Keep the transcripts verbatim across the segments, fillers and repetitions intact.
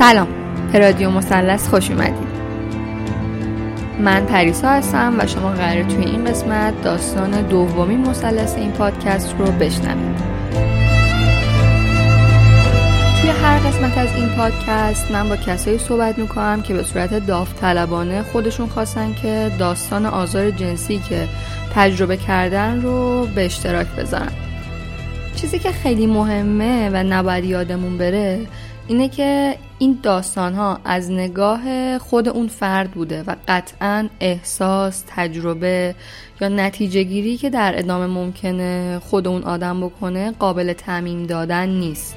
سلام، به رادیو مثلث خوش اومدید. من پریسا هستم و شما قراره توی این قسمت داستان دومی مثلث این پادکست رو بشنوید. توی هر قسمت از این پادکست من با کسایی صحبت میکنم که به صورت داوطلبانه خودشون خواستن که داستان آزار جنسی که تجربه کردن رو به اشتراک بذارن. چیزی که خیلی مهمه و نباید یادمون بره اینه که این داستان ها از نگاه خود اون فرد بوده و قطعاً احساس، تجربه یا نتیجه گیری که در ادامه ممکنه خود اون آدم بکنه قابل تعمیم دادن نیست.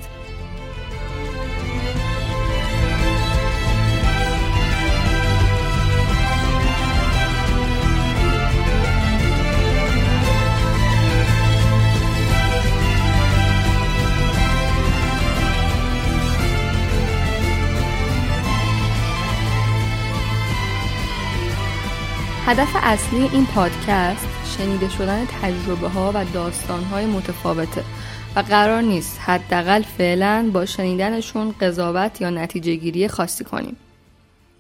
هدف اصلی این پادکست شنیده شدن تجربه ها و داستان های متفاوته و قرار نیست حداقل فعلا با شنیدنشون قضاوت یا نتیجه گیری خاصی کنیم.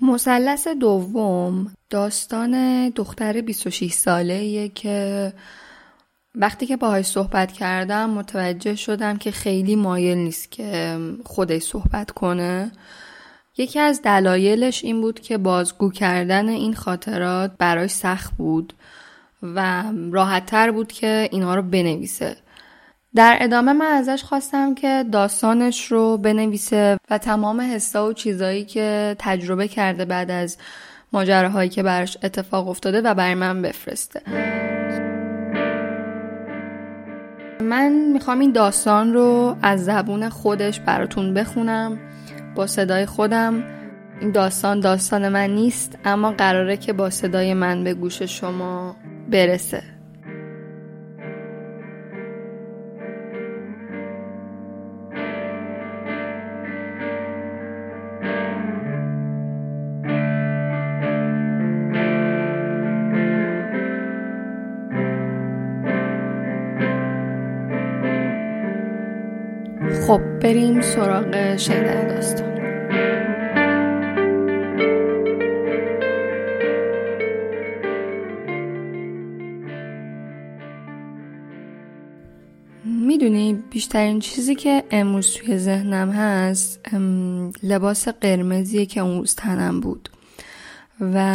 مثلث دوم داستان دختر بیست و شش ساله‌ایه که وقتی که باهاش صحبت کردم متوجه شدم که خیلی مایل نیست که خودش صحبت کنه. یکی از دلایلش این بود که بازگو کردن این خاطرات براش سخت بود و راحت‌تر بود که اینها رو بنویسه. در ادامه من ازش خواستم که داستانش رو بنویسه و تمام حسا و چیزایی که تجربه کرده بعد از ماجراهایی که براش اتفاق افتاده و برای من بفرسته. من میخوام این داستان رو از زبون خودش براتون بخونم. با صدای خودم. این داستان داستان من نیست، اما قراره که با صدای من به گوش شما برسه. خب بریم سراغ شنیدن داستان. میدونی بیشترین چیزی که امروز توی ذهنم هست لباس قرمزیه که اون روز تنم بود و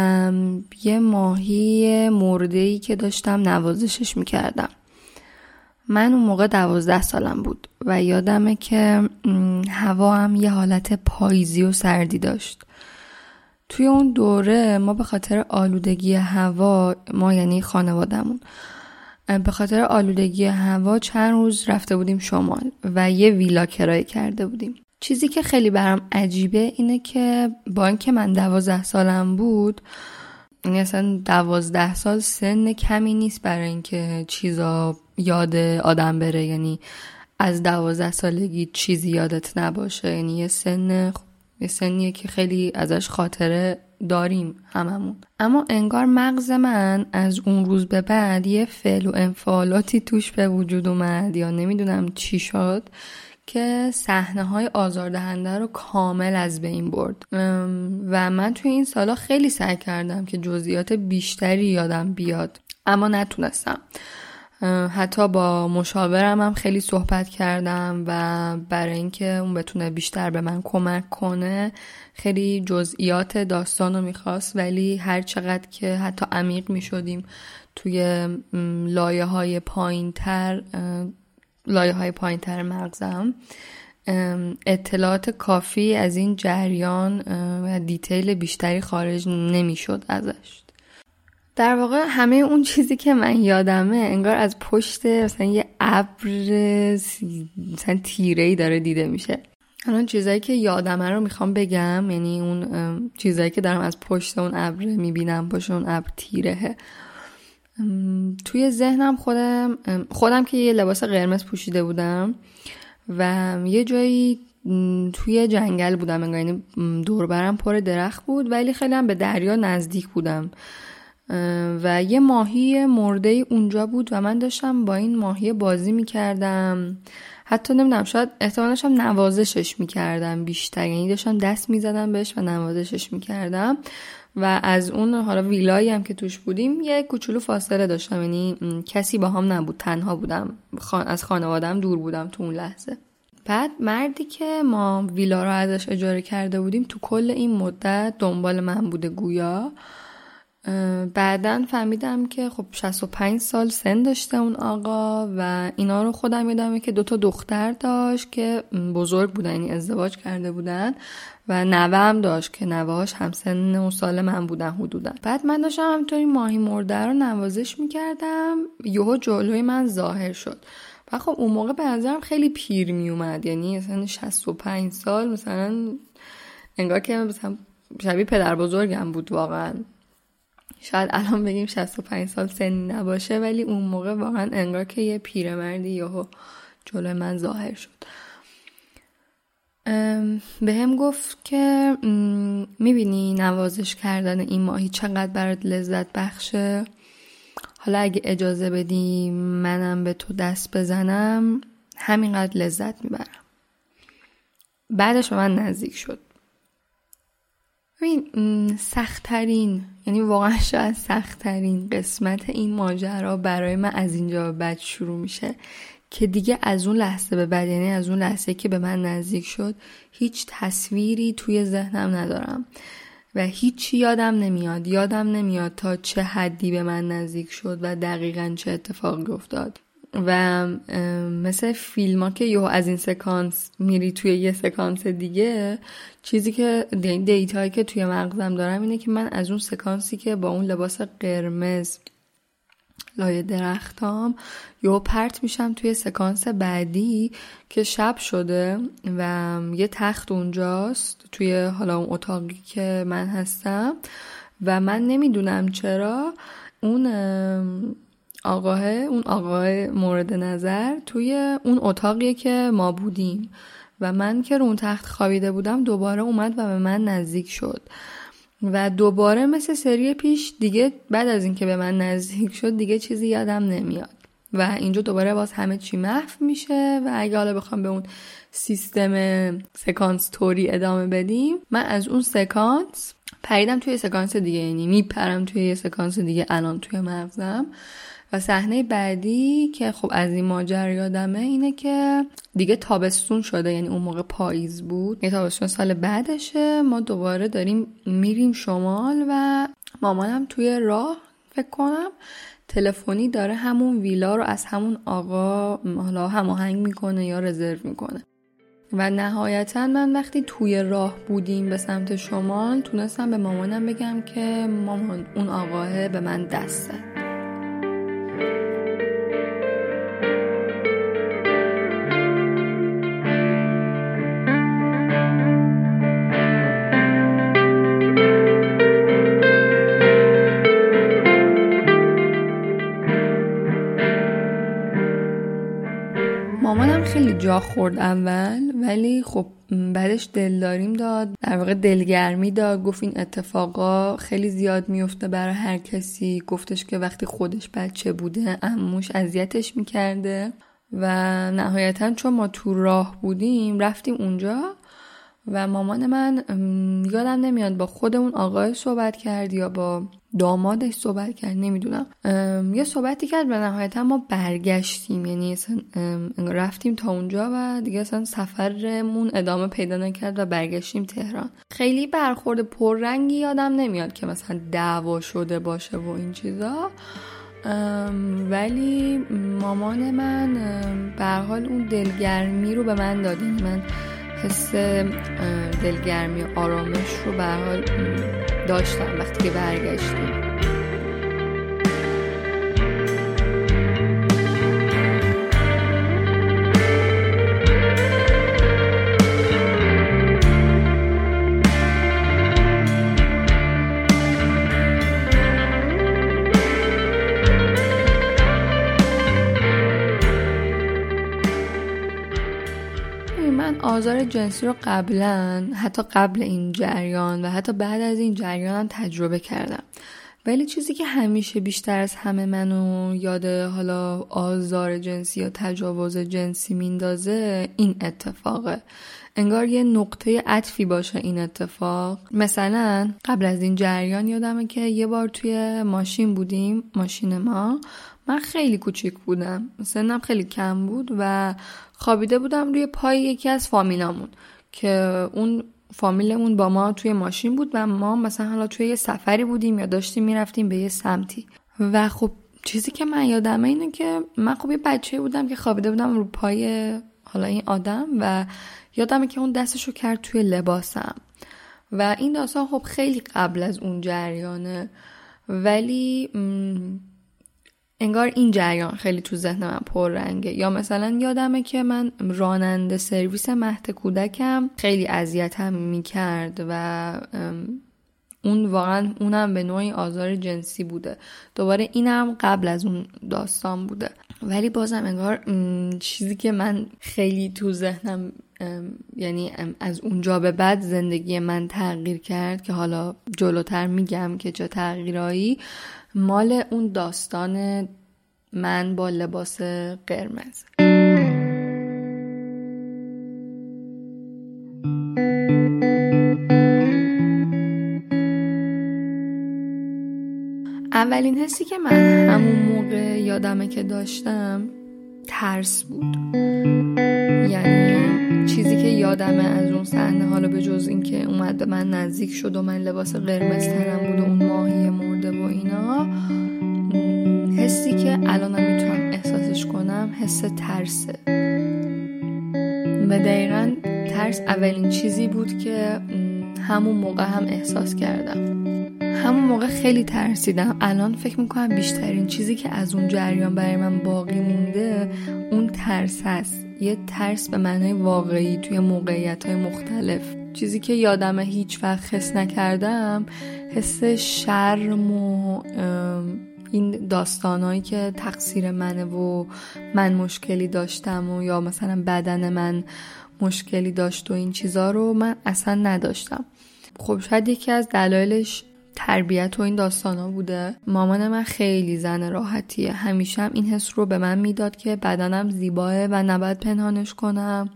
یه ماهی مرده‌ای که داشتم نوازشش میکردم. من اون موقع دوازده سالم بود و یادمه که هوا هم یه حالت پاییزی و سردی داشت. توی اون دوره ما به خاطر آلودگی هوا، ما یعنی خانوادمون، به خاطر آلودگی هوا چند روز رفته بودیم شمال و یه ویلا کرایه کرده بودیم. چیزی که خیلی برام عجیبه اینه که با اینکه من دوازده سالم بود این اصلا دوازده سال سن کمی نیست برای اینکه چیزا یاد آدم بره، یعنی از دوازده سالگی چیزی یادت نباشه، یعنی یه سن یه سنیه که خیلی ازش خاطره داریم هممون. اما انگار مغز من از اون روز به بعد یه فعل و انفعالاتی توش به وجود اومد یا نمیدونم چی شد که صحنه‌های آزاردهنده رو کامل از بین برد و من توی این سالا خیلی سعی کردم که جزئیات بیشتری یادم بیاد اما نتونستم. حتی با مشاورم هم خیلی صحبت کردم و برای اینکه اون بتونه بیشتر به من کمک کنه خیلی جزئیات داستان رو میخواست، ولی هر چقدر که حتی عمیق میشدیم توی لایه های پایین تر لایه های پایین تر مغزم اطلاعات کافی از این جریان و دیتیل بیشتری خارج نمیشد ازش. در واقع همه اون چیزی که من یادمه انگار از پشت مثلا یه ابر مثلا تیره‌ای داره دیده میشه. الان چیزایی که یادمه رو میخوام بگم، یعنی اون چیزایی که دارم از پشت اون ابر میبینم، پشت اون ابر تیرهه. توی ذهنم خودم خودم که یه لباس قرمز پوشیده بودم و یه جایی توی جنگل بودم انگار، یعنی دوربرم پر درخت بود ولی خیلی هم به دریا نزدیک بودم و یه ماهی مرده اونجا بود و من داشتم با این ماهی بازی میکردم. حتی نمیدونم شاید احتمال داشتم نوازشش میکردم بیشتر، یعنی داشتم دست میزدم بهش و نوازشش میکردم و از اون حالا ویلایی هم که توش بودیم یه کوچولو فاصله داشتم، یعنی کسی با هم نبود، تنها بودم، خان... از خانوادم دور بودم تو اون لحظه. بعد مردی که ما ویلا رو ازش اجاره کرده بودیم تو کل این مدت دنبال من بوده گویا. بعدن فهمیدم که خب شصت و پنج سال سن داشته اون آقا و اینا رو خودم یادمه که دوتا دختر داشت که بزرگ بودن، یعنی ازدواج کرده بودن و نوه هم داشت که نوهاش همسن اون سال من بودن حدودن. بعد من داشتم همینطوری ماهی مرده رو نوازش میکردم، یهو جلوی من ظاهر شد و خب اون موقع به نظرم خیلی پیر میومد، یعنی مثلا شصت و پنج سال مثلا انگار که مثلا شبیه پدر بزرگم بود واقعا. شاید الان بگیم شصت و پنج سال سنی نباشه ولی اون موقع واقعا انگار که یه پیرمردی یهو جلوی من ظاهر شد. به هم گفت که میبینی نوازش کردن این ماهی چقدر برات لذت بخشه، حالا اگه اجازه بدی منم به تو دست بزنم همینقدر لذت میبرم. بعدش به من نزدیک شد. ببین سخت ترین، یعنی واقعا شاید سخت ترین قسمت این ماجرا برای من از اینجا به بعد شروع میشه که دیگه از اون لحظه به بعد، یعنی از اون لحظه که به من نزدیک شد هیچ تصویری توی ذهنم ندارم و هیچی یادم نمیاد یادم نمیاد تا چه حدی به من نزدیک شد و دقیقاً چه اتفاقی افتاد. و مثل فیلم ها که یهو از این سکانس میری توی یه سکانس دیگه، چیزی که دیتایی که توی مغزم دارم اینه که من از اون سکانسی که با اون لباس قرمز لایه درختام یهو پرت میشم توی سکانس بعدی که شب شده و یه تخت اونجاست توی حالا اون اتاقی که من هستم و من نمیدونم چرا اون آقاه اون آقاه مورد نظر توی اون اتاقیه که ما بودیم و من که رو اون تخت خوابیده بودم دوباره اومد و به من نزدیک شد و دوباره مثل سری پیش دیگه بعد از اینکه به من نزدیک شد دیگه چیزی یادم نمیاد و اینجا دوباره باز همه چی محو میشه و اگه حالا بخوام به اون سیستم سکانس توری ادامه بدیم من از اون سکانس پریدم توی سکانس دیگه، یعنی میپرم توی یه سکانس دیگه الان توی مغزم. و صحنه بعدی که خب از این ماجرا یادمه اینه که دیگه تابستون شده، یعنی اون موقع پاییز بود، یه تابستون سال بعدشه، ما دوباره داریم میریم شمال و مامانم توی راه فکر کنم تلفنی داره همون ویلا رو از همون آقا حالا هماهنگ میکنه یا رزرو میکنه و نهایتاً من وقتی توی راه بودیم به سمت شمال تونستم به مامانم بگم که مامان اون آقاه به من دست زد. جا خورد اول، ولی خب بعدش دلداریم داد، در واقع دلگرمی داد، گفت این اتفاقا خیلی زیاد میفته برای هر کسی، گفتش که وقتی خودش بچه بوده عموش اذیتش میکرده و نهایتا چون ما تو راه بودیم رفتیم اونجا و مامان من، یادم نمیاد با خود اون آقای صحبت کرد یا با دامادش صحبت کرد، نمیدونم، یه صحبتی کرد و نهایتا ما برگشتیم، یعنی رفتیم تا اونجا و دیگه اصلا سفرمون ادامه پیدا نکرد و برگشتیم تهران. خیلی برخورد پررنگی یادم نمیاد که مثلا دعوا شده باشه و این چیزا، ولی مامان من به هر حال اون دلگرمی رو به من داد، من حس دلگرمی و آرامش رو به هر حال داشتم وقتی که برگشتیم. آزار جنسی رو قبلا، حتی قبل این جریان و حتی بعد از این جریان هم تجربه کردم، ولی چیزی که همیشه بیشتر از همه منو یاد حالا آزار جنسی یا تجاوز جنسی میندازه این اتفاقه، انگار یه نقطه عطفی باشه این اتفاق. مثلا قبل از این جریان یادمه که یه بار توی ماشین بودیم، ماشین ما، من خیلی کوچیک بودم، سنم خیلی کم بود و خوابیده بودم روی پای یکی از فامیلامون که اون فامیلمون با ما توی ماشین بود و ما مثلا حالا توی یه سفری بودیم یا داشتیم میرفتیم به یه سمتی و خب چیزی که من یادمه اینه که من خب یه بچه بودم که خوابیده بودم روی پای حالا این آدم و یادمه که اون دستشو کرد توی لباسم و این داستان خب خیلی قبل از اون جریانه، ولی انگار این جریان خیلی تو ذهن من پررنگه. یا مثلا یادمه که من راننده سرویس مهد کودکم خیلی اذیتم میکرد و اون واقعا اونم به نوعی آزار جنسی بوده، دوباره اینم قبل از اون داستان بوده، ولی بازم انگار چیزی که من خیلی تو ذهنم، یعنی از اونجا به بعد زندگی من تغییر کرد که حالا جلوتر میگم که چه تغییرایی، مال اون داستان من با لباس قرمز. اولین حسی که من همون موقع یادمه که داشتم ترس بود، یعنی چیزی که یادمه از اون صحنه، حالا به جز این که اومد به من نزدیک شد و من لباس قرمز تنم بود و اون ماهی مرده و اینا، حسی که الانم میتونم احساسش کنم حس ترسه و دقیقا ترس اولین چیزی بود که همون موقع هم احساس کردم، همون موقع خیلی ترسیدم. الان فکر میکنم بیشترین چیزی که از اون جریان برای من باقی مونده اون ترس هست، یه ترس به معنای واقعی توی موقعیت‌های مختلف. چیزی که یادمه هیچ وقت حس نکردم حس شرم و این داستانایی که تقصیر منه و من مشکلی داشتم و یا مثلا بدن من مشکلی داشت و این چیزا رو من اصلا نداشتم. خب شاید یکی از دلایلش تربیت و این داستانا بوده. مامان من خیلی زن راحتیه، همیشه هم این حس رو به من میداد که بدنم زیباه و نباید پنهانش کنم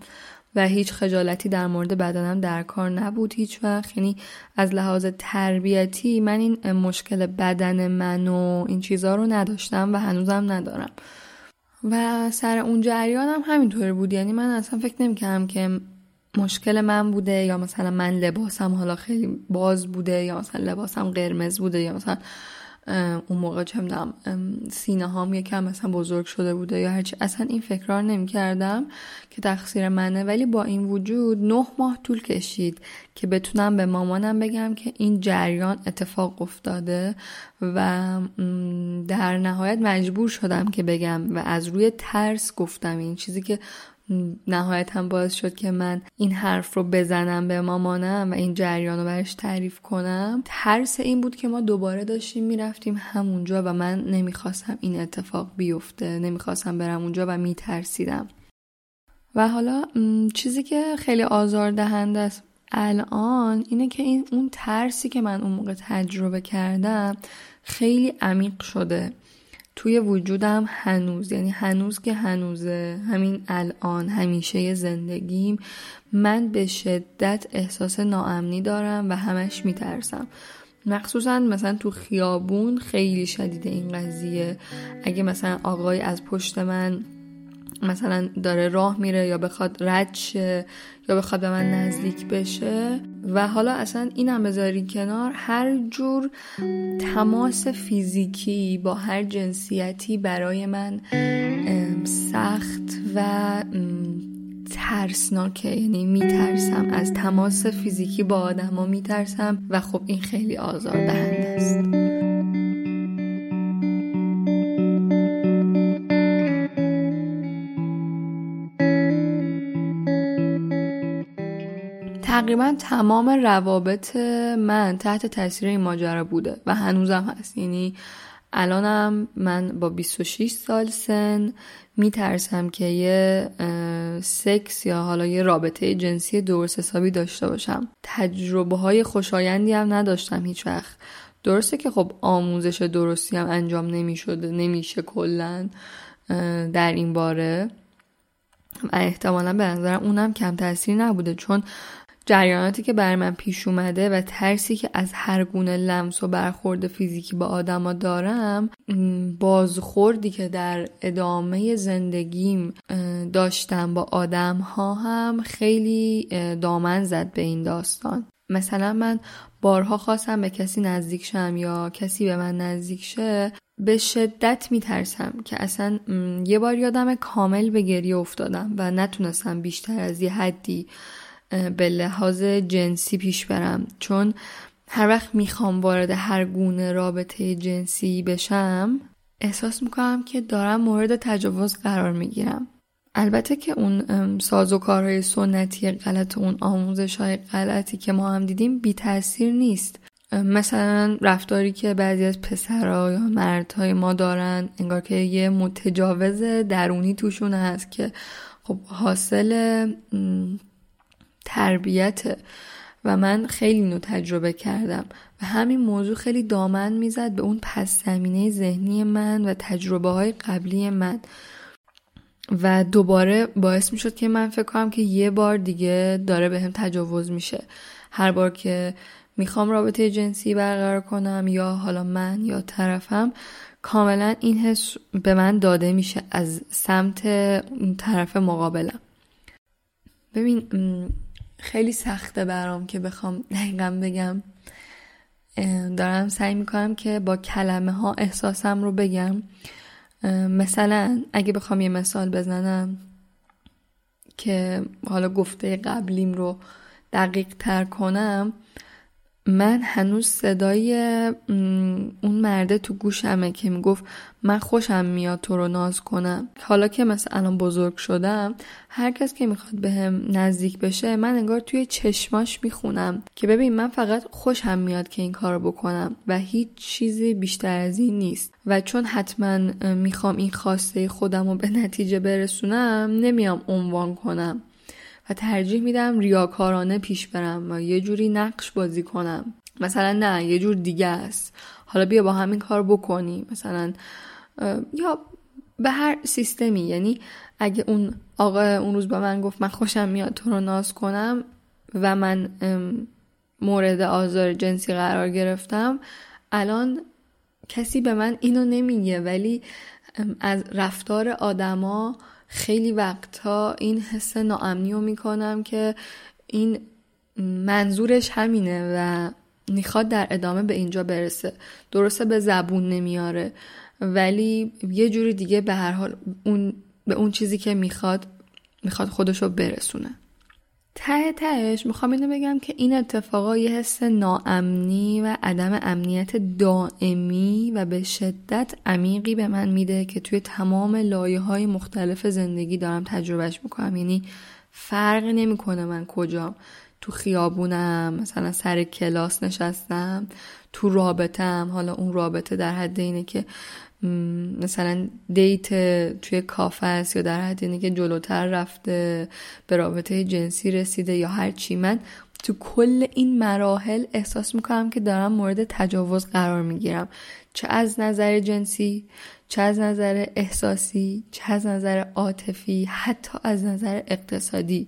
و هیچ خجالتی در مورد بدنم در کار نبود هیچ وقت. یعنی از لحاظ تربیتی من این مشکل بدن من و این چیزا رو نداشتم و هنوزم ندارم و سر اون جریانم همینطور بود، یعنی من اصلا فکر نمی‌کردم که مشکل من بوده یا مثلا من لباسم حالا خیلی باز بوده یا مثلا لباسم قرمز بوده یا مثلا اون موقع چه میدونم سینه هام یکم مثلا بزرگ شده بوده یا هرچی، اصلا این فکرار نمی کردم که تقصیر منه. ولی با این وجود نه ماه طول کشید که بتونم به مامانم بگم که این جریان اتفاق افتاده و در نهایت مجبور شدم که بگم و از روی ترس گفتم، این چیزی که نهایت هم باعث شد که من این حرف رو بزنم به مامانم و این جریان رو برش تعریف کنم. ترس این بود که ما دوباره داشتیم میرفتیم همونجا و من نمیخواستم این اتفاق بیفته، نمیخواستم برم اونجا و میترسیدم و حالا چیزی که خیلی آزاردهنده است الان اینه که این اون ترسی که من اون موقع تجربه کردم خیلی عمیق شده توی وجودم هنوز، یعنی هنوز که هنوزه، همین الان، همیشه زندگیم، من به شدت احساس ناامنی دارم و همش میترسم. مخصوصا مثلا تو خیابون خیلی شدیده این قضیه. اگه مثلا آقای از پشت من مثلا داره راه میره یا بخواد رد شه یا بخواد به من نزدیک بشه، و حالا اصلا اینم بذاری کنار، هر جور تماس فیزیکی با هر جنسیتی برای من سخت و ترسناکه، یعنی میترسم از تماس فیزیکی با آدم ها، میترسم و خب این خیلی آزاردهنده است. تقریبا تمام روابط من تحت تاثیر این ماجرا بوده و هنوزم هست، یعنی الانم من با بیست و شش سال سن میترسم که یه سکس یا حالا یه رابطه جنسی درست حسابی داشته باشم. تجربه های خوشایندی هم نداشتم هیچ وقت. درسته که خب آموزش درستی هم انجام نمیشده، نمیشه کلن در این باره، احتمالا به نظرم اونم کم تاثیر نبوده، چون جریاناتی که بر من پیش اومده و ترسی که از هر گونه لمس و برخورد فیزیکی با آدما دارم، بازخوردی که در ادامه زندگیم داشتم با آدم ها هم خیلی دامن زد به این داستان. مثلا من بارها خواستم به کسی نزدیک شم یا کسی به من نزدیک شه، به شدت میترسم که اصلا یه بار یادم کامل به گریه افتادم و نتونستم بیشتر از یه حدی به لحاظ جنسی پیش برم، چون هر وقت میخوام وارد هر گونه رابطه جنسی بشم احساس میکنم که دارم مورد تجاوز قرار میگیرم. البته که اون سازوکارهای سنتی غلط و اون آموزش‌های غلطی که ما هم دیدیم بی تأثیر نیست. مثلا رفتاری که بعضی از پسرها یا مردهای ما دارن انگار که یه متجاوز درونی توشون هست که خب حاصل تربیته و من خیلی اینو تجربه کردم و همین موضوع خیلی دامن میزد به اون پس زمینه ذهنی من و تجربه های قبلی من و دوباره باعث میشد که من فکر کنم که یه بار دیگه داره بهم تجاوز میشه. هر بار که میخوام رابطه جنسی برقرار کنم یا حالا من یا طرفم، کاملا این حس به من داده میشه از سمت اون طرف مقابلم. ببین خیلی سخته برام که بخوام دقیقا بگم، دارم سعی میکنم که با کلمه ها احساسم رو بگم. مثلا اگه بخوام یه مثال بزنم که حالا گفته قبلیم رو دقیق تر کنم، من هنوز صدای اون مرده تو گوشمه که میگفت من خوشم میاد تو رو ناز کنم. حالا که مثلا بزرگ شدم، هر کس که میخواد بهم نزدیک بشه، من انگار توی چشماش میخونم که ببین من فقط خوشم میاد که این کارو بکنم و هیچ چیزی بیشتر از این نیست، و چون حتما میخوام این خواسته خودم رو به نتیجه برسونم نمیام عنوان کنم و ترجیح میدم ریاکارانه پیش برم و یه جوری نقش بازی کنم. مثلا نه یه جور دیگه است، حالا بیا با همین کار بکنی، مثلا یا به هر سیستمی. یعنی اگه اون آقا اون روز با من گفت من خوشم میاد تو رو ناز کنم و من مورد آزار جنسی قرار گرفتم، الان کسی به من اینو نمیگه، ولی از رفتار آدما خیلی وقتها این حس ناامنی رو میکنم که این منظورش همینه و میخواد در ادامه به اینجا برسه. درسته به زبون نمیاره، ولی یه جوری دیگه به هر حال اون به اون چیزی که میخواد میخواد خودش رو برسونه. ته تهش میخوام اینو بگم که این اتفاقا یه حس ناامنی و عدم امنیت دائمی و به شدت عمیقی به من میده که توی تمام لایه‌های مختلف زندگی دارم تجربهش میکنم. یعنی فرق نمیکنه من کجام، تو خیابونم، مثلا سر کلاس نشستم، تو رابطه‌ام، حالا اون رابطه در حد اینه که مثلا دیت توی کافه است یا در حد اینه که جلوتر رفته، به رابطه جنسی رسیده یا هر چی، من تو کل این مراحل احساس میکنم که دارم مورد تجاوز قرار میگیرم، چه از نظر جنسی، چه از نظر احساسی، چه از نظر عاطفی، حتی از نظر اقتصادی.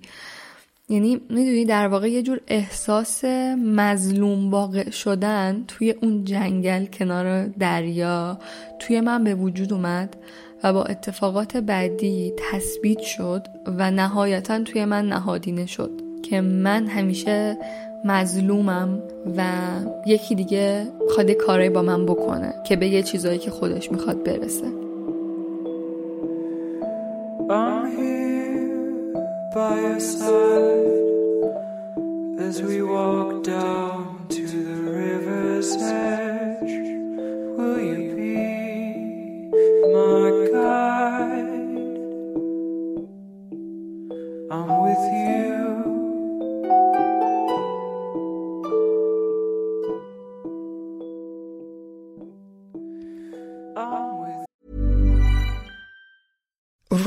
یعنی میدونی در واقع یه جور احساس مظلوم واقع شدن توی اون جنگل کنار دریا توی من به وجود اومد و با اتفاقات بعدی تثبیت شد و نهایتاً توی من نهادینه شد که من همیشه مظلومم و یکی دیگه خواد کاری با من بکنه که به یه چیزایی که خودش میخواد برسه. By your side as we walk down to the river's edge, will you be my guide? I'm with you. I'm with.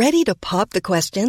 Ready to pop the question?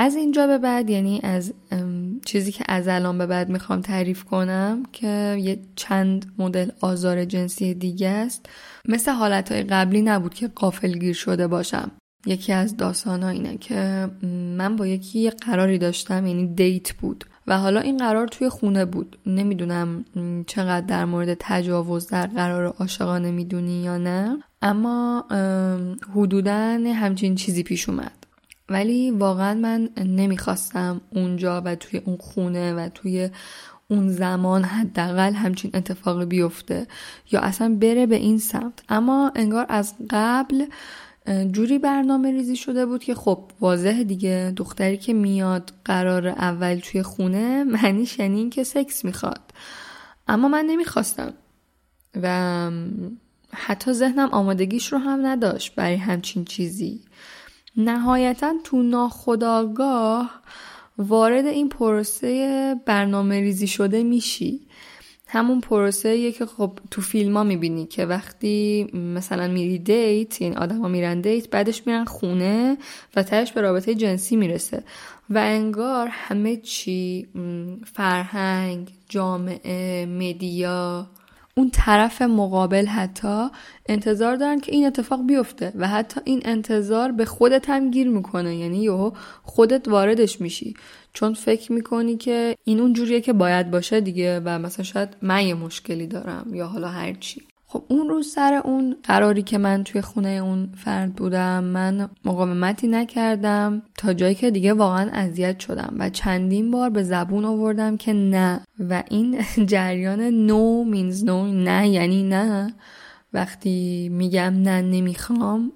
از اینجا به بعد، یعنی از چیزی که از الان به بعد میخوام تعریف کنم که یه چند مدل آزار جنسی دیگه است، مثل حالتهای قبلی نبود که غافلگیر شده باشم. یکی از داستانها اینه که من با یکی قراری داشتم، یعنی دیت بود و حالا این قرار توی خونه بود. نمیدونم چقدر در مورد تجاوز در قرار عاشقانه میدونی یا نه، اما حدوداً همچین چیزی پیش اومد، ولی واقعا من نمیخواستم اونجا و توی اون خونه و توی اون زمان حداقل همچین اتفاقی بیفته یا اصلا بره به این سمت. اما انگار از قبل جوری برنامه ریزی شده بود که خب واضح دیگه، دختری که میاد قرار اول توی خونه معنیش یعنی این که سکس میخواد، اما من نمیخواستم و حتی ذهنم آمادگیش رو هم نداشت برای همچین چیزی. نهایتاً تو ناخودآگاه وارد این پروسه برنامه ریزی شده میشی. همون پروسه یه که خب تو فیلم ها میبینی که وقتی مثلا میری دیت، یعنی آدم ها میرن دیت بعدش میرن خونه و تهش به رابطه جنسی میرسه و انگار همه چی، فرهنگ، جامعه، مدیا، اون طرف مقابل حتی انتظار دارن که این اتفاق بیفته و حتی این انتظار به خودت هم گیر میکنه، یعنی یهو خودت واردش میشی چون فکر میکنی که این اون جوریه که باید باشه دیگه و مثلا شاید من یه مشکلی دارم یا حالا هر چی. خب اون روز سر اون قراری که من توی خونه اون فرد بودم، من مقاومتی نکردم تا جایی که دیگه واقعا اذیت شدم و چندین بار به زبون آوردم که نه، و این جریان no means no، نه یعنی نه، وقتی میگم نه نمیخوام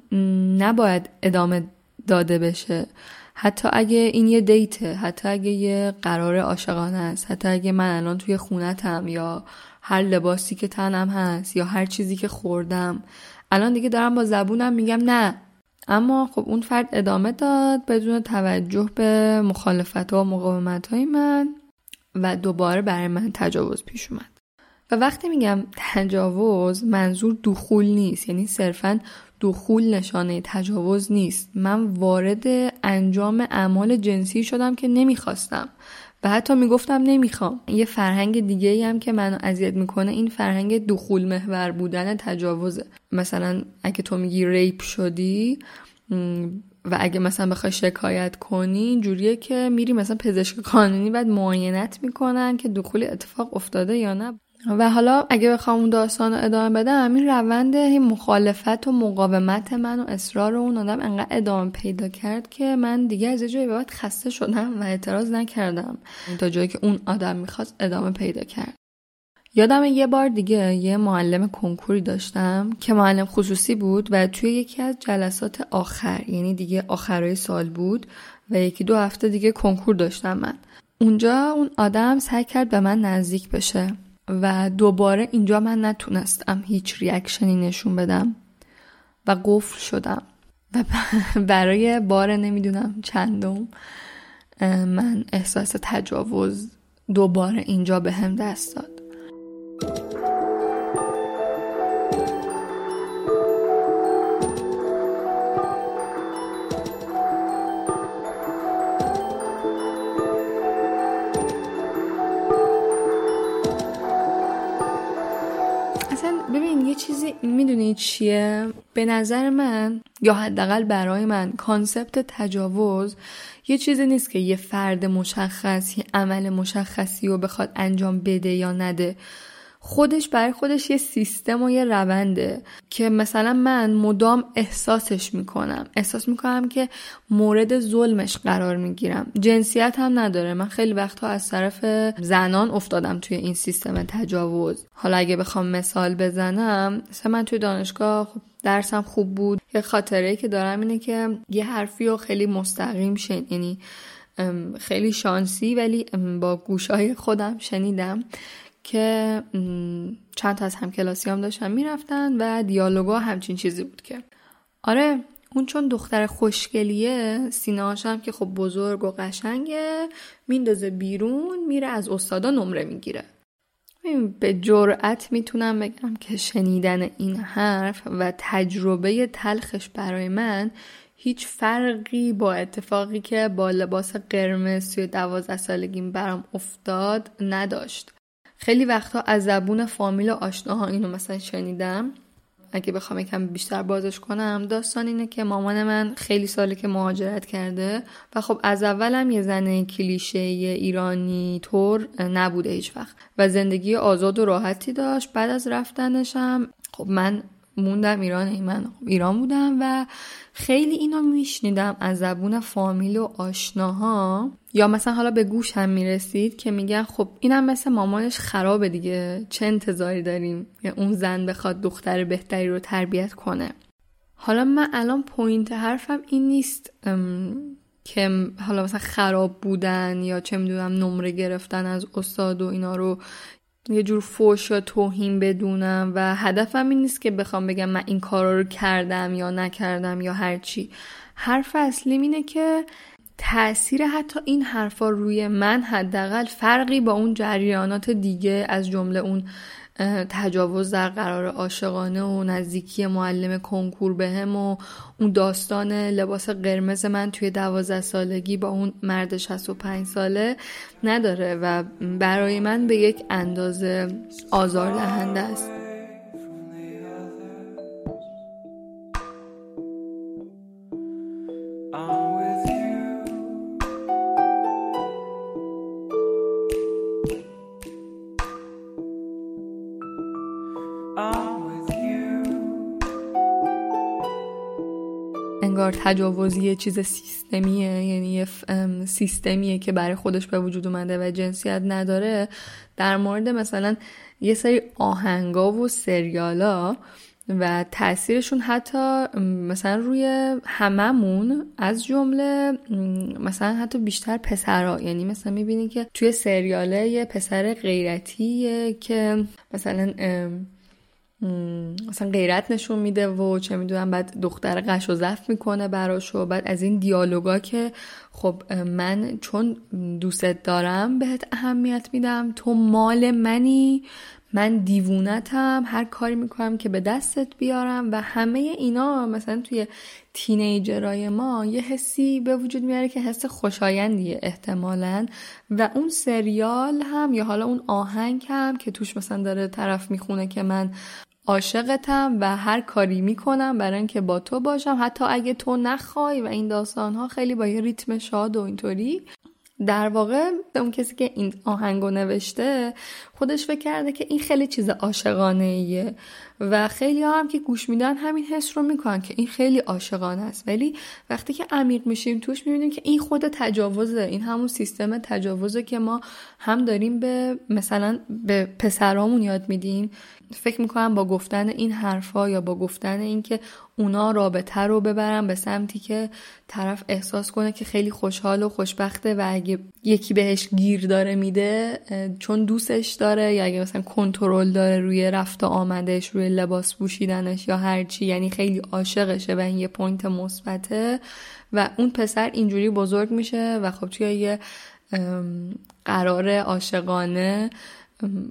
نباید ادامه داده بشه. حتی اگه این یه دیته، حتی اگه یه قرار عاشقانه است، حتی اگه من الان توی خونتم یا هر لباسی که تنم هست یا هر چیزی که خوردم، الان دیگه دارم با زبونم میگم نه. اما خب اون فرد ادامه داد بدون توجه به مخالفت و مقاومت های من و دوباره برای من تجاوز پیش اومد. و وقتی میگم تجاوز، منظور دخول نیست، یعنی صرفاً دخول نشانه تجاوز نیست. من وارد انجام اعمال جنسی شدم که نمیخواستم و حتی میگفتم نمیخوام. یه فرهنگ دیگه ای هم که منو اذیت میکنه این فرهنگ دخول محور بودن تجاوزه. مثلا اگه تو میگی ریپ شدی و اگه مثلا بخوای شکایت کنی، جوریه که میری مثلا پزشک قانونی بعد معاینت میکنن که دخول اتفاق افتاده یا نه. و حالا اگه بخوام اون داستان رو ادامه بدم، همین روند این مخالفت و مقاومت من و اصرار اون آدم انقدر ادامه پیدا کرد که من دیگه از جایی به بعد خسته شدم و اعتراض نکردم. تا جایی که اون آدم میخواست ادامه پیدا کرد. یادم یه بار دیگه یه معلم کنکوری داشتم که معلم خصوصی بود و توی یکی از جلسات آخر، یعنی دیگه آخرای سال بود و یکی دو هفته دیگه کنکور داشتم من. اونجا اون آدم سعی کرد به من نزدیک بشه. و دوباره اینجا من نتونستم هیچ ریاکشنی نشون بدم و قفل شدم و برای بار نمیدونم چندم من احساس تجاوز دوباره اینجا به هم دست داد. یه چیزی میدونی چیه؟ به نظر من یا حداقل برای من کانسپت تجاوز یه چیزی نیست که یه فرد مشخصی عمل مشخصی رو بخواد انجام بده یا نده. خودش برای خودش یه سیستم و یه رونده که مثلا من مدام احساسش میکنم احساس میکنم که مورد ظلمش قرار میگیرم. جنسیت هم نداره، من خیلی وقتها از طرف زنان افتادم توی این سیستم تجاوز. حالا اگه بخوام مثال بزنم، مثلا من توی دانشگاه خب درسم خوب بود. یه خاطره‌ای که دارم اینه که یه حرفی رو خیلی مستقیم شنیدم، یعنی خیلی شانسی ولی با گوشای خودم شنیدم که چند تا از همکلاسیام هم داشتن میرفتن و دیالوگا همچین چیزی بود که آره اون چون دختر خوشگلیه، سینه‌هاش هم که خب بزرگ و قشنگه، میندازه بیرون میره از استادا نمره میگیره. به جرئت میتونم بگم که شنیدن این حرف و تجربه تلخش برای من هیچ فرقی با اتفاقی که با لباس قرمز توی دوازده سالگیم برام افتاد نداشت. خیلی وقتا از زبون فامیل و آشناها اینو مثلا شنیدم. اگه بخوام یکم بیشتر بازش کنم، داستان اینه که مامان من خیلی ساله که مهاجرت کرده و خب از اولم یه زن کلیشه ایرانی طور نبوده هیچ وقت و زندگی آزاد و راحتی داشت. بعد از رفتنشم خب من موندم ایران، من ایران بودم و خیلی اینو میشنیدم از زبون فامیل و آشناها، یا مثلا حالا به گوش هم میرسید که میگن خب اینم مثل مامانش خرابه دیگه، چه انتظاری داریم یا اون زن بخواد دختر بهتری رو تربیت کنه. حالا من الان پوینت حرفم این نیست که حالا مثلا خراب بودن یا چه میدونم نمره گرفتن از استاد و اینا رو یه جور فوش یا توهین بدونم و هدفم این نیست که بخوام بگم من این کارا رو کردم یا نکردم یا هرچی. حرف اصلیم اینه که تأثیر حتی این حرفا روی من حداقل فرقی با اون جریانات دیگه از جمله اون تجاوز در قرار عاشقانه و نزدیکی معلم کنکور بهم و اون داستان لباس قرمز من توی دوازده سالگی با اون مرد شصت و پنج ساله نداره و برای من به یک اندازه آزاردهنده است. انگار تجاوز یه چیز سیستمیه، یعنی یه سیستمیه که برای خودش به وجود اومده و جنسیت نداره. در مورد مثلا یه سری آهنگا و سریالا و تأثیرشون حتی مثلا روی هممون از جمله مثلا حتی بیشتر پسرها، یعنی مثلا میبینی که توی سریاله یه پسر غیرتیه که مثلا مثلا غیرت نشون میده و چه میدونم بعد دختر قش و زفت میکنه براش و بعد از این دیالوگا که خب من چون دوستت دارم بهت اهمیت میدم، تو مال منی، من دیوونتم، هر کاری میکنم که به دستت بیارم و همه اینا مثلا توی تینیجرای ما یه حسی به وجود میاره که حس خوشایندیه احتمالاً. و اون سریال هم یا حالا اون آهنگ هم که توش مثلا داره طرف میخونه که من عاشقتم و هر کاری میکنم برای اینکه با تو باشم حتی اگه تو نخوای و این داستانها خیلی با یه ریتم شاد و اینطوری، در واقع اون کسی که این آهنگو نوشته خودش فکر کرده که این خیلی چیز عاشقانه ایه و خیلی ها هم که گوش میدن همین حس رو میکنن که این خیلی عاشقانه است، ولی وقتی که عمیق میشیم توش میبینیم که این خود تجاوزه، این همون سیستم تجاوزه که ما هم داریم به مثلا به پسرامون یاد میدیم. فکر میکنم با گفتن این حرفا یا با گفتن این که اونا رابطه رو ببرن به سمتی که طرف احساس کنه که خیلی خوشحال و خوشبخته و اگه یکی بهش گیر داره میده چون دوستش داره یا اگه مثلا کنترل داره روی رفت و آمدش، روی لباس پوشیدنش یا هر چی، یعنی خیلی عاشقشه و این یه پوینت مثبته و اون پسر اینجوری بزرگ میشه و خب توی یه قرار عاشقانه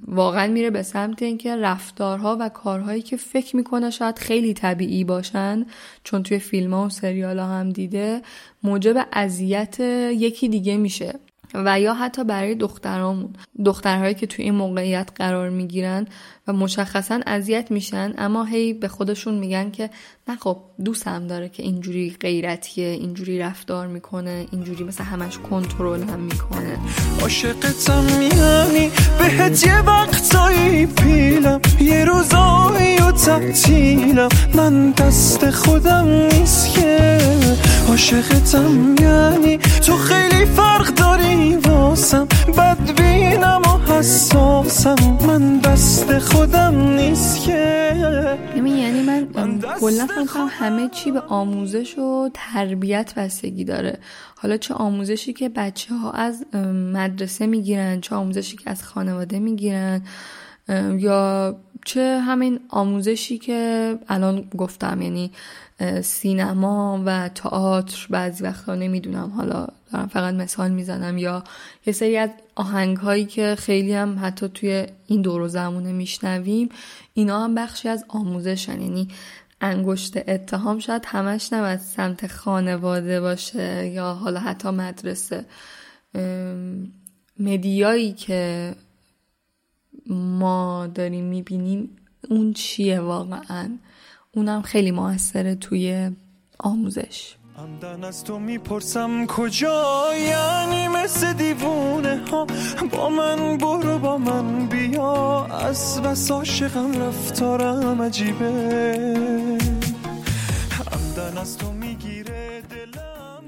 واقعا میره به سمت اینکه رفتارها و کارهایی که فکر میکنه شاید خیلی طبیعی باشن چون توی فیلم‌ها و سریال‌ها هم دیده موجب اذیت یکی دیگه میشه و یا حتی برای دخترامون، دخترهایی که توی این موقعیت قرار میگیرن و مشخصاً اذیت میشن اما هی به خودشون میگن که نه خب دوستم داره که اینجوری غیرتیه، اینجوری رفتار میکنه، اینجوری مثلا همش کنترل هم میکنه. عاشقتم یعنی بهت یه وقتایی پیلم، یه روزایی و تبتیلم، من دست خودم نیست که عاشقتم یعنی تو خیلی فرق داری واسم، بدبینم و حساسم، من دست خودم نیست که. یعنی من کلا فکر همه چی به آموزش و تربیت بستگی داره، حالا چه آموزشی که بچه ها از مدرسه میگیرن، چه آموزشی که از خانواده میگیرن یا چه همین آموزشی که الان گفتم، یعنی سینما و تئاتر، بعضی وقتا نمیدونم، حالا دارم فقط مثال میزنم، یا یه سری از آهنگ هایی که خیلی هم حتی توی این دور و زمونه میشنویم، اینا هم بخشی از آموزشن. یعنی انگشت اتهام شاید همش نباید سمت خانواده باشه یا حالا حتی مدرسه. مدیایی که ما داریم میبینیم اون چیه واقعا؟ اونم خیلی موثره توی آموزش. عمدن از تو میپرسم کجا، یعنی مثل دیوونه ها با من برو با من بیا، از بس عاشقم رفتارم عجیبه، عمدن از تو میگیره دلم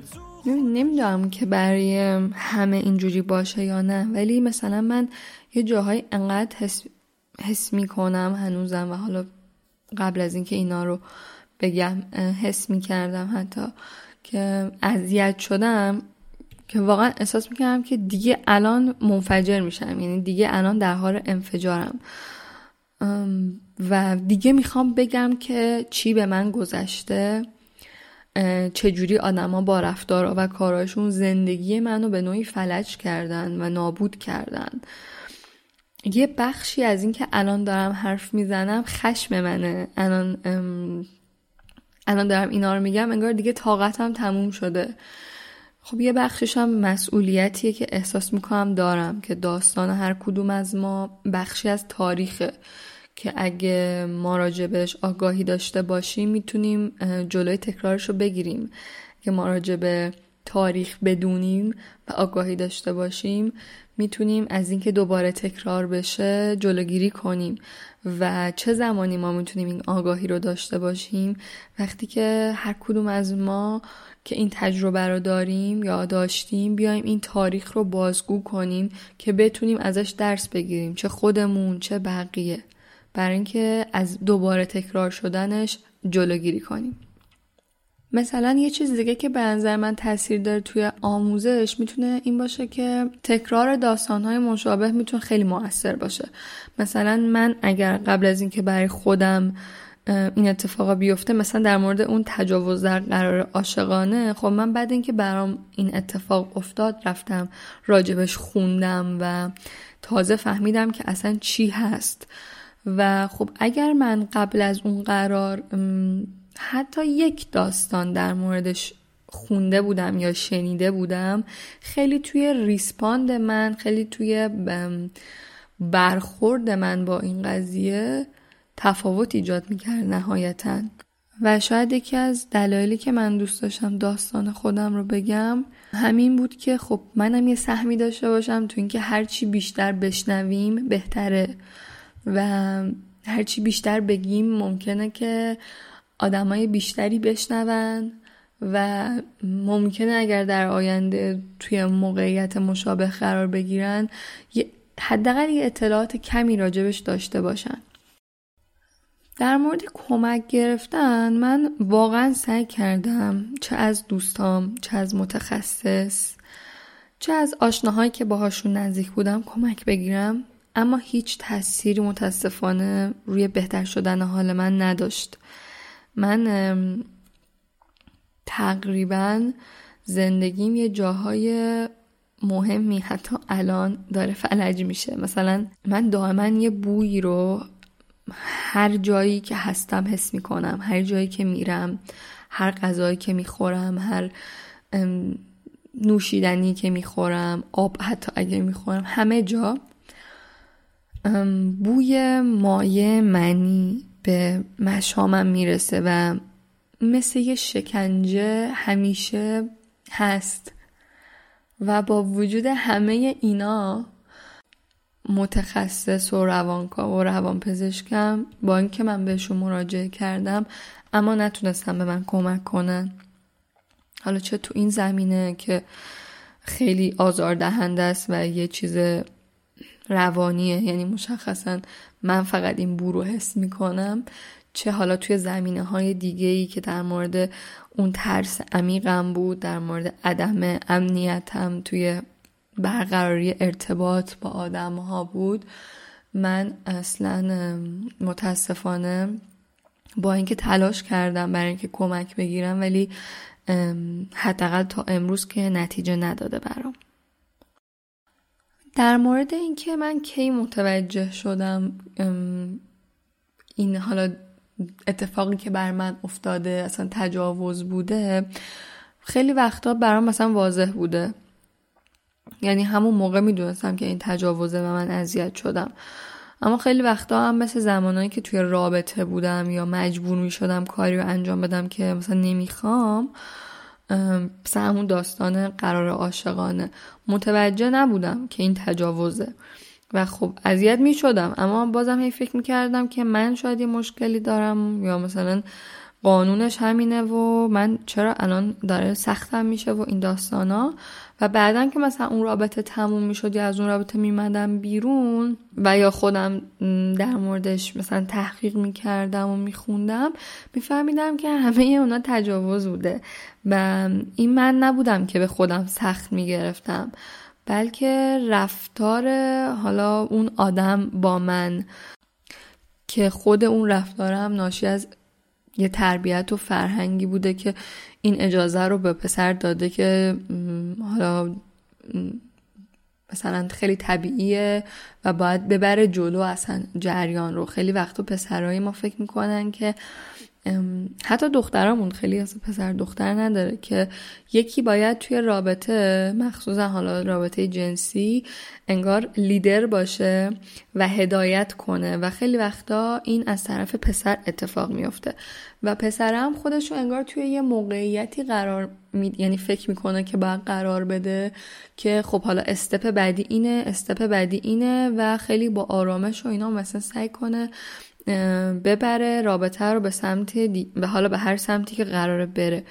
زو... نمیدونم که برای همه اینجوری باشه یا نه، ولی مثلا من یه جاهای انقدر حس, حس میکنم هنوزم و حالا قبل از اینکه اینا رو بگم حس میکردم حتی که اذیت شدم که واقعا احساس میکردم که دیگه الان منفجر میشم، یعنی دیگه الان در حال انفجارم و دیگه میخوام بگم که چی به من گذشته، چجوری آدم ها با رفتار و کاراشون زندگی منو به نوعی فلج کردن و نابود کردن. یه بخشی از این که الان دارم حرف میزنم خشم منه، الان الان دارم اینا رو میگم انگار دیگه طاقتم تموم شده. خب یه بخشش هم مسئولیتیه که احساس میکنم دارم که داستان هر کدوم از ما بخشی از تاریخه که اگه ما راجبش آگاهی داشته باشیم میتونیم جلوی تکرارش رو بگیریم، که ما راجب تاریخ بدونیم و آگاهی داشته باشیم میتونیم از اینکه دوباره تکرار بشه جلوگیری کنیم. و چه زمانی ما میتونیم این آگاهی رو داشته باشیم؟ وقتی که هر کدوم از ما که این تجربه رو داریم یا داشتیم بیایم این تاریخ رو بازگو کنیم که بتونیم ازش درس بگیریم، چه خودمون چه بقیه. برای اینکه از دوباره تکرار شدنش جلوگیری کنیم. مثلا یه چیز دیگه که به نظر من تاثیر داره توی آموزش میتونه این باشه که تکرار داستان‌های مشابه میتونه خیلی مؤثر باشه. مثلا من اگر قبل از اینکه برای خودم این اتفاقا بیفته، مثلا در مورد اون تجاوز در قرار عاشقانه، خب من بعد اینکه برام این اتفاق افتاد رفتم راجبش خوندم و تازه فهمیدم که اصلا چی هست. و خب اگر من قبل از اون قرار حتی یک داستان در موردش خونده بودم یا شنیده بودم، خیلی توی ریسپاند من، خیلی توی برخورد من با این قضیه تفاوت ایجاد میکرد نهایتاً. و شاید یکی از دلایلی که من دوست داشتم داستان خودم رو بگم همین بود که خب منم یه سهمی داشته باشم تو اینکه هرچی بیشتر بشنویم بهتره و هرچی بیشتر بگیم ممکنه که آدمای بیشتری بشنون و ممکنه اگر در آینده توی موقعیت مشابه قرار بگیرن حداقل یه اطلاعات کمی راجبش داشته باشن. در مورد کمک گرفتن من واقعا سعی کردم، چه از دوستام، چه از متخصص، چه از آشناهایی که باهاشون نزدیک بودم کمک بگیرم، اما هیچ تأثیری متاسفانه روی بهتر شدن حال من نداشت. من تقریبا زندگیم یه جاهای مهمی حتی الان داره فلج میشه. مثلا من دائما یه بویی رو هر جایی که هستم حس میکنم، هر جایی که میرم، هر غذایی که میخورم، هر نوشیدنی که میخورم، آب حتی اگه میخورم، همه جا بوی مایع معنی به مشامم میرسه و مثل یه شکنجه همیشه هست. و با وجود همه اینا متخصص و روانکاو و روانپزشکم با اینکه من بهشون مراجعه کردم اما نتونستم به من کمک کنن، حالا چه تو این زمینه که خیلی آزاردهنده است و یه چیز روانیه، یعنی مشخصا من فقط این بو رو حس میکنم، چه حالا توی زمینه های دیگه‌ای که در مورد اون ترس عمیقم بود، در مورد عدم امنیتم توی برقراری ارتباط با آدم ها بود. من اصلا متاسفانه با اینکه تلاش کردم برای اینکه کمک بگیرم ولی حداقل تا امروز که نتیجه نداده برام. در مورد اینکه من کی متوجه شدم این حالا اتفاقی که بر من افتاده اصلا تجاوز بوده، خیلی وقتا برام مثلا واضح بوده، یعنی همون موقع میدونستم که این تجاوزه و من اذیت شدم. اما خیلی وقتا هم مثل زمانایی که توی رابطه بودم یا مجبور میشدم کاری رو انجام بدم که مثلا نمیخوام، مثل همون داستان قرار عاشقانه، متوجه نبودم که این تجاوزه و خب اذیت میشدم، اما بازم هی فکر میکردم که من شاید یه مشکلی دارم یا مثلا قانونش همینه و من چرا الان داره سختم میشه و این داستانا. و بعدن که مثلا اون رابطه تموم میشد یا از اون رابطه میمدم بیرون و یا خودم در موردش مثلا تحقیق میکردم و میخوندم، میفهمیدم که همه اونا تجاوز بوده و این من نبودم که به خودم سخت میگرفتم، بلکه رفتار حالا اون آدم با من که خود اون رفتارم ناشی از یه تربیت و فرهنگی بوده که این اجازه رو به پسر داده که حالا مثلا خیلی طبیعیه و باید ببره جلو اصلا جریان رو. خیلی وقتا پسرهای ما فکر میکنن که حتی دخترامون، خیلی اصلا پسر دختر نداره، که یکی باید توی رابطه، مخصوصا حالا رابطه جنسی، انگار لیدر باشه و هدایت کنه و خیلی وقتا این از طرف پسر اتفاق میفته و پسرم خودشو انگار توی یه موقعیتی قرار می... یعنی فکر میکنه که باید قرار بده که خب حالا استپ بعدی اینه، استپ بعدی اینه و خیلی با آرامش و اینا مثلا سعی کنه ببره رابطه رو به سمت دی... به حالا به هر سمتی که قراره بره،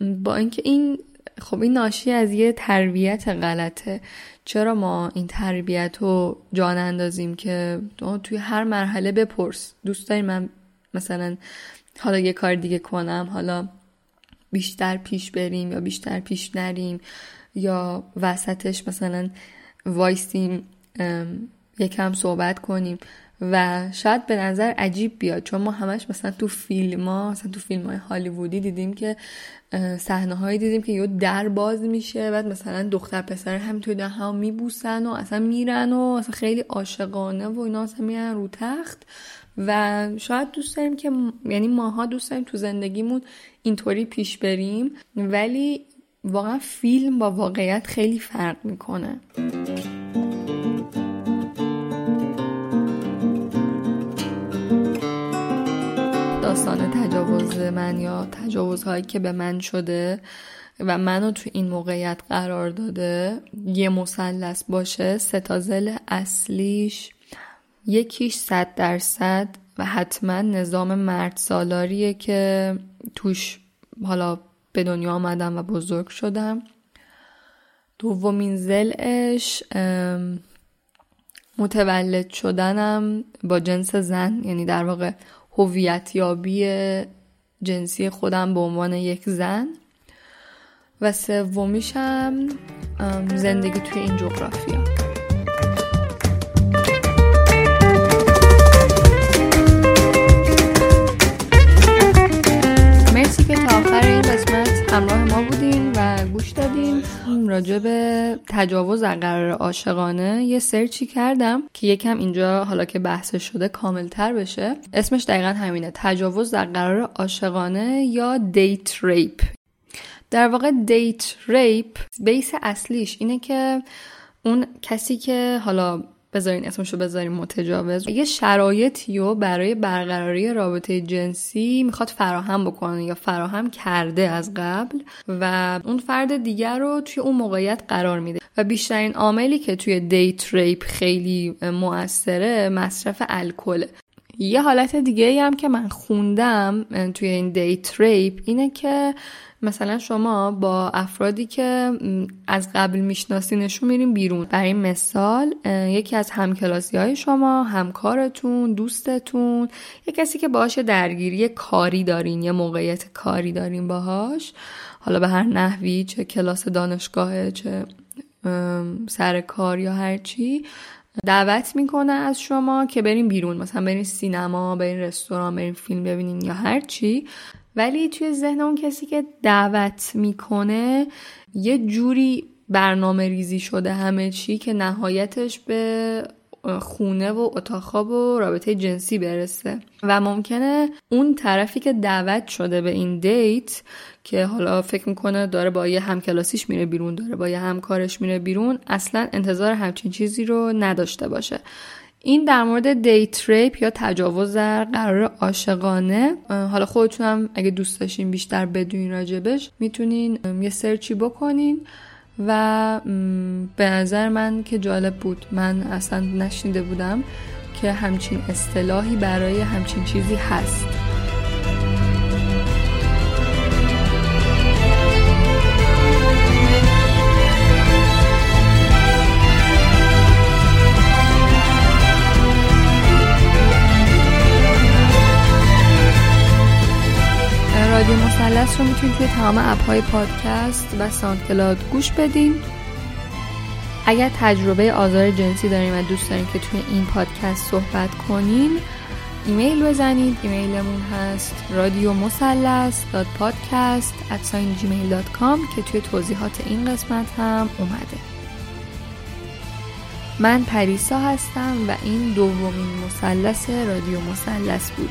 با اینکه این خب این ناشی از یه تربیت غلطه. چرا ما این تربیت رو جان اندازیم که توی هر مرحله بپرس دوست داری من مثلا حالا یه کار دیگه کنم، حالا بیشتر پیش بریم یا بیشتر پیش نریم، یا وسطش مثلا وایسیم یکم صحبت کنیم. و شاید به نظر عجیب بیاد چون ما همش مثلا تو فیلم ها مثلا تو فیلم های هالیوودی دیدیم که صحنه هایی دیدیم که یه در باز میشه، بعد مثلا دختر پسر هم توی ده هم میبوسن و اصلا میرن و اصلا خیلی عاشقانه و اینا اصلا میرن رو تخت. و شاید دوست داریم که یعنی ماها دوست داریم تو زندگیمون اینطوری پیش بریم، ولی واقعا فیلم با واقعیت خیلی فرق میکنه. داستان تجاوز من یا تجاوزهایی که به من شده و منو تو این موقعیت قرار داده یه مثلث باشه، سه تا ضلع اصلیش یکیش صد درصد و حتما نظام مرد سالاریه که توش حالا به دنیا آمدم و بزرگ شدم. دومین ضلعش متولد شدنم با جنس زن، یعنی در واقع هویت‌یابی جنسی خودم به عنوان یک زن. و سومیشم زندگی توی این جغرافیا. مرسی که تا آخر این قسمت همراه ما بودین و گوش دادین. راجع به تجاوز از قرار عاشقانه یه سرچی کردم که یکم اینجا حالا که بحثش شده کاملتر بشه. اسمش دقیقا همینه، تجاوز از قرار عاشقانه یا دیت ریپ. در واقع دیت ریپ بیس اصلیش اینه که اون کسی که حالا بذارین اسمشو بذاریم متجاوز، یه شرایطی رو برای برقراری رابطه جنسی میخواد فراهم بکنه یا فراهم کرده از قبل و اون فرد دیگر رو توی اون موقعیت قرار میده. و بیشترین عاملی که توی دیت ریپ خیلی مؤثره مصرف الکل. یه حالت دیگه هم که من خوندم توی این دیت ریپ اینه که مثلا شما با افرادی که از قبل میشناسینشون میرین بیرون. برای مثال یکی از همکلاسی‌های شما، همکارتون، دوستتون، یه کسی که باهاش درگیری کاری دارین، یه موقعیت کاری دارین باهاش، حالا به هر نحوی، چه کلاس دانشگاهه، چه سر کار یا هر چی، دعوت میکنه از شما که برین بیرون، مثلا برین سینما، برین رستوران، برین فیلم ببینین یا هر چی. ولی توی ذهن اون کسی که دعوت میکنه یه جوری برنامه ریزی شده همه چی که نهایتش به خونه و اتاق خواب و رابطه جنسی برسه. و ممکنه اون طرفی که دعوت شده به این دیت که حالا فکر میکنه داره با یه همکلاسیش میره بیرون، داره با یه همکارش میره بیرون، اصلا انتظار همچین چیزی رو نداشته باشه. این در مورد دیت ریپ یا تجاوز در قرار عاشقانه. حالا خودتون هم اگه دوست داشتین بیشتر بدونین راجبش میتونین یه سرچی بکنین و به نظر من که جالب بود، من اصلا نشنیده بودم که همچین اصطلاحی برای همچین چیزی هست. رادیو مثلث رو میتونید توی تمام اپ‌های پادکست و ساوندکلاود گوش بدین. اگر تجربه آزار جنسی دارین و دوست دارین که توی این پادکست صحبت کنین، ایمیل بزنید. ایمیلمون هست رادیو مثلث دات پادکست ات جیمیل دات کام که توی توضیحات این قسمت هم اومده. من پریسا هستم و این دومین مثلث رادیو مثلث بود.